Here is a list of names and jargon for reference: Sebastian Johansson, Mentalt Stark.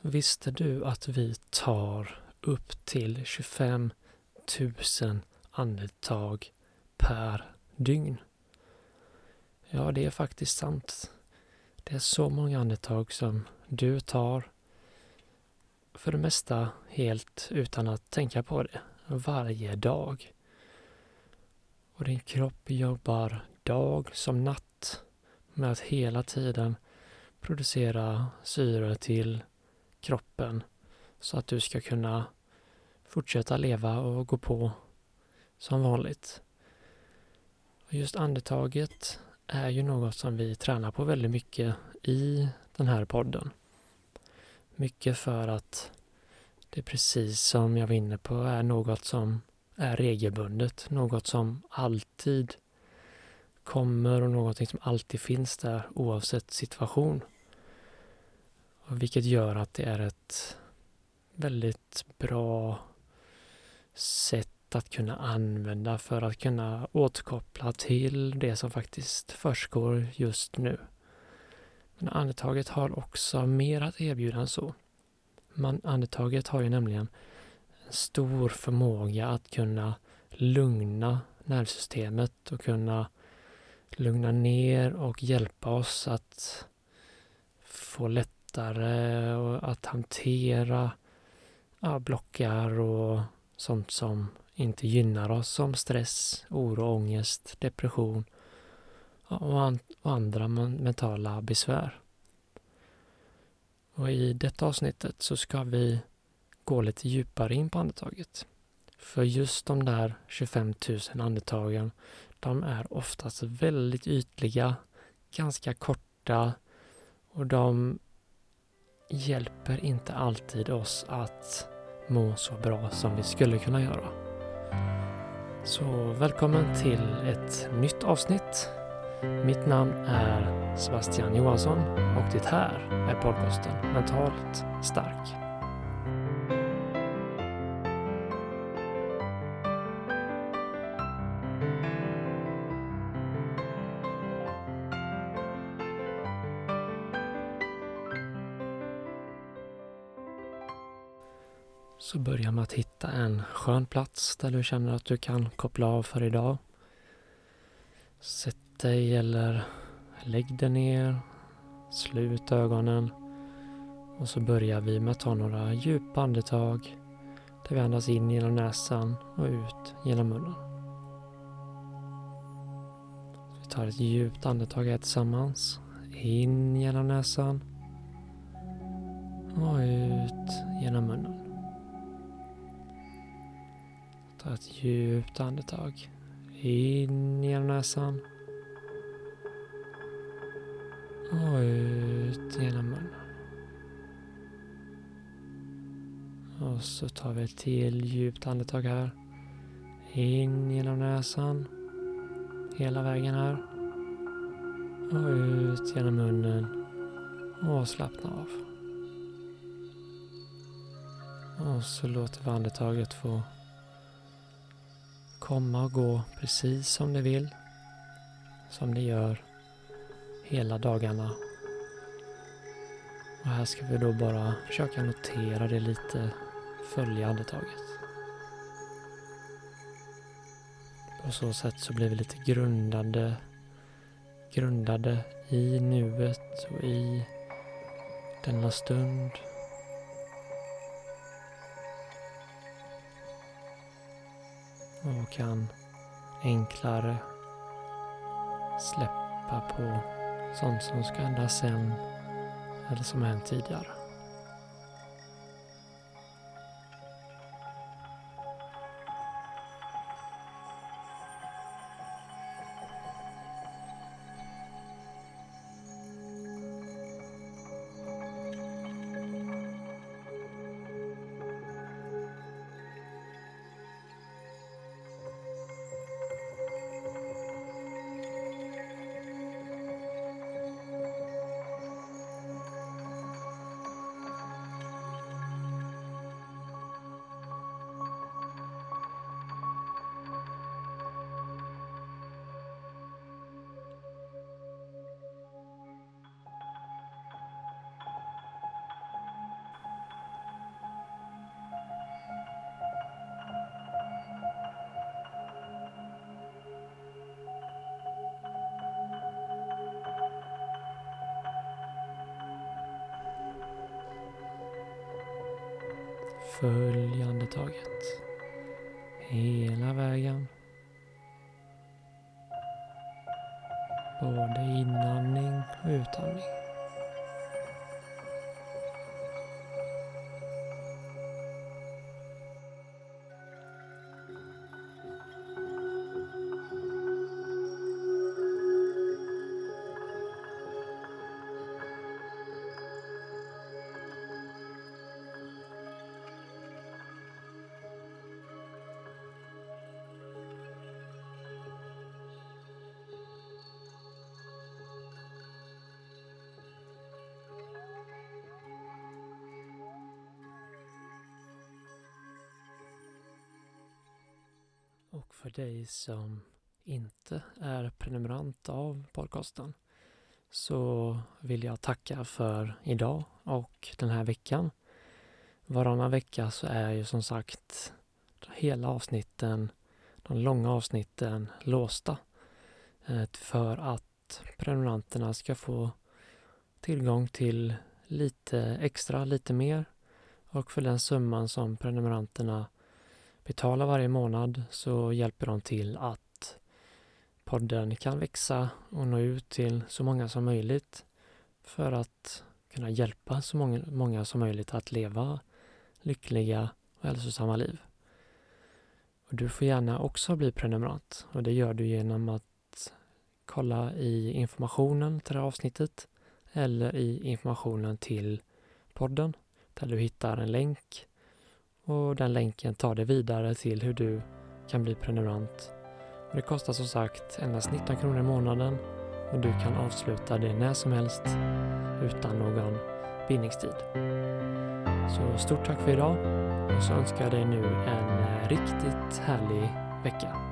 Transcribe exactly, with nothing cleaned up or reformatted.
Visste du att vi tar upp till tjugofem tusen andetag per dygn? Ja, det är faktiskt sant. Det är så många andetag som du tar, för det mesta helt utan att tänka på det, varje dag. Och din kropp jobbar dag som natt med att hela tiden producera syre till kroppen så att du ska kunna fortsätta leva och gå på som vanligt. Och just andetaget är ju något som vi tränar på väldigt mycket i den här podden. Mycket för att det, precis som jag var inne på, är något som är regelbundet, något som alltid kommer och någonting som alltid finns där oavsett situation. Och vilket gör att det är ett väldigt bra sätt att kunna använda för att kunna återkoppla till det som faktiskt försiggår just nu. Men andetaget har också mer att erbjuda än så. Man, andetaget har ju nämligen en stor förmåga att kunna lugna nervsystemet och kunna lugna ner och hjälpa oss att få lättare och att hantera ja, blockar och sånt som inte gynnar oss, som stress, oro, ångest, depression och, an- och andra mentala besvär. Och i detta avsnittet så ska vi gå lite djupare in på andetaget. För just de där tjugofem tusen andetagen, de är oftast väldigt ytliga, ganska korta, och de hjälper inte alltid oss att må så bra som vi skulle kunna göra. Så välkommen till ett nytt avsnitt. Mitt namn är Sebastian Johansson och det här är podcasten Mentalt Stark. Så börja med att hitta en skön plats där du känner att du kan koppla av för idag. Sätt dig eller lägg dig ner. Slut ögonen. Och så börjar vi med att ta några djupa andetag där vi andas in genom näsan och ut genom munnen. Så vi tar ett djupt andetag här tillsammans. In genom näsan och ut genom munnen. Ta ett djupt andetag in genom näsan och ut genom munnen. Och så tar vi till djupt andetag här. In genom näsan hela vägen här och ut genom munnen och slappna av. Och så låter vi andetaget få komma och gå precis som det vill, som det gör hela dagarna. Och här ska vi då bara försöka notera det lite, följa andetaget. På så sätt så blir vi lite grundade, grundade i nuet och i denna stund. Och kan enklare släppa på sånt som ska hända sen eller som hänt tidigare. Följ andetaget hela vägen. Både inandning och utandning. Och för dig som inte är prenumerant av podcasten så vill jag tacka för idag och den här veckan. Varannan vecka så är ju som sagt hela avsnitten, de långa avsnitten, låsta. För att prenumeranterna ska få tillgång till lite extra, lite mer. Och för den summan som prenumeranterna betalar varje månad så hjälper de till att podden kan växa och nå ut till så många som möjligt för att kunna hjälpa så många, många som möjligt att leva lyckliga och hälsosamma liv. Och du får gärna också bli prenumerant, och det gör du genom att kolla i informationen till det här avsnittet eller i informationen till podden där du hittar en länk. Och den länken tar dig vidare till hur du kan bli prenumerant. Och det kostar som sagt endast nitton kronor i månaden. Och du kan avsluta det när som helst utan någon bindningstid. Så stort tack för idag. Och så önskar jag dig nu en riktigt härlig vecka.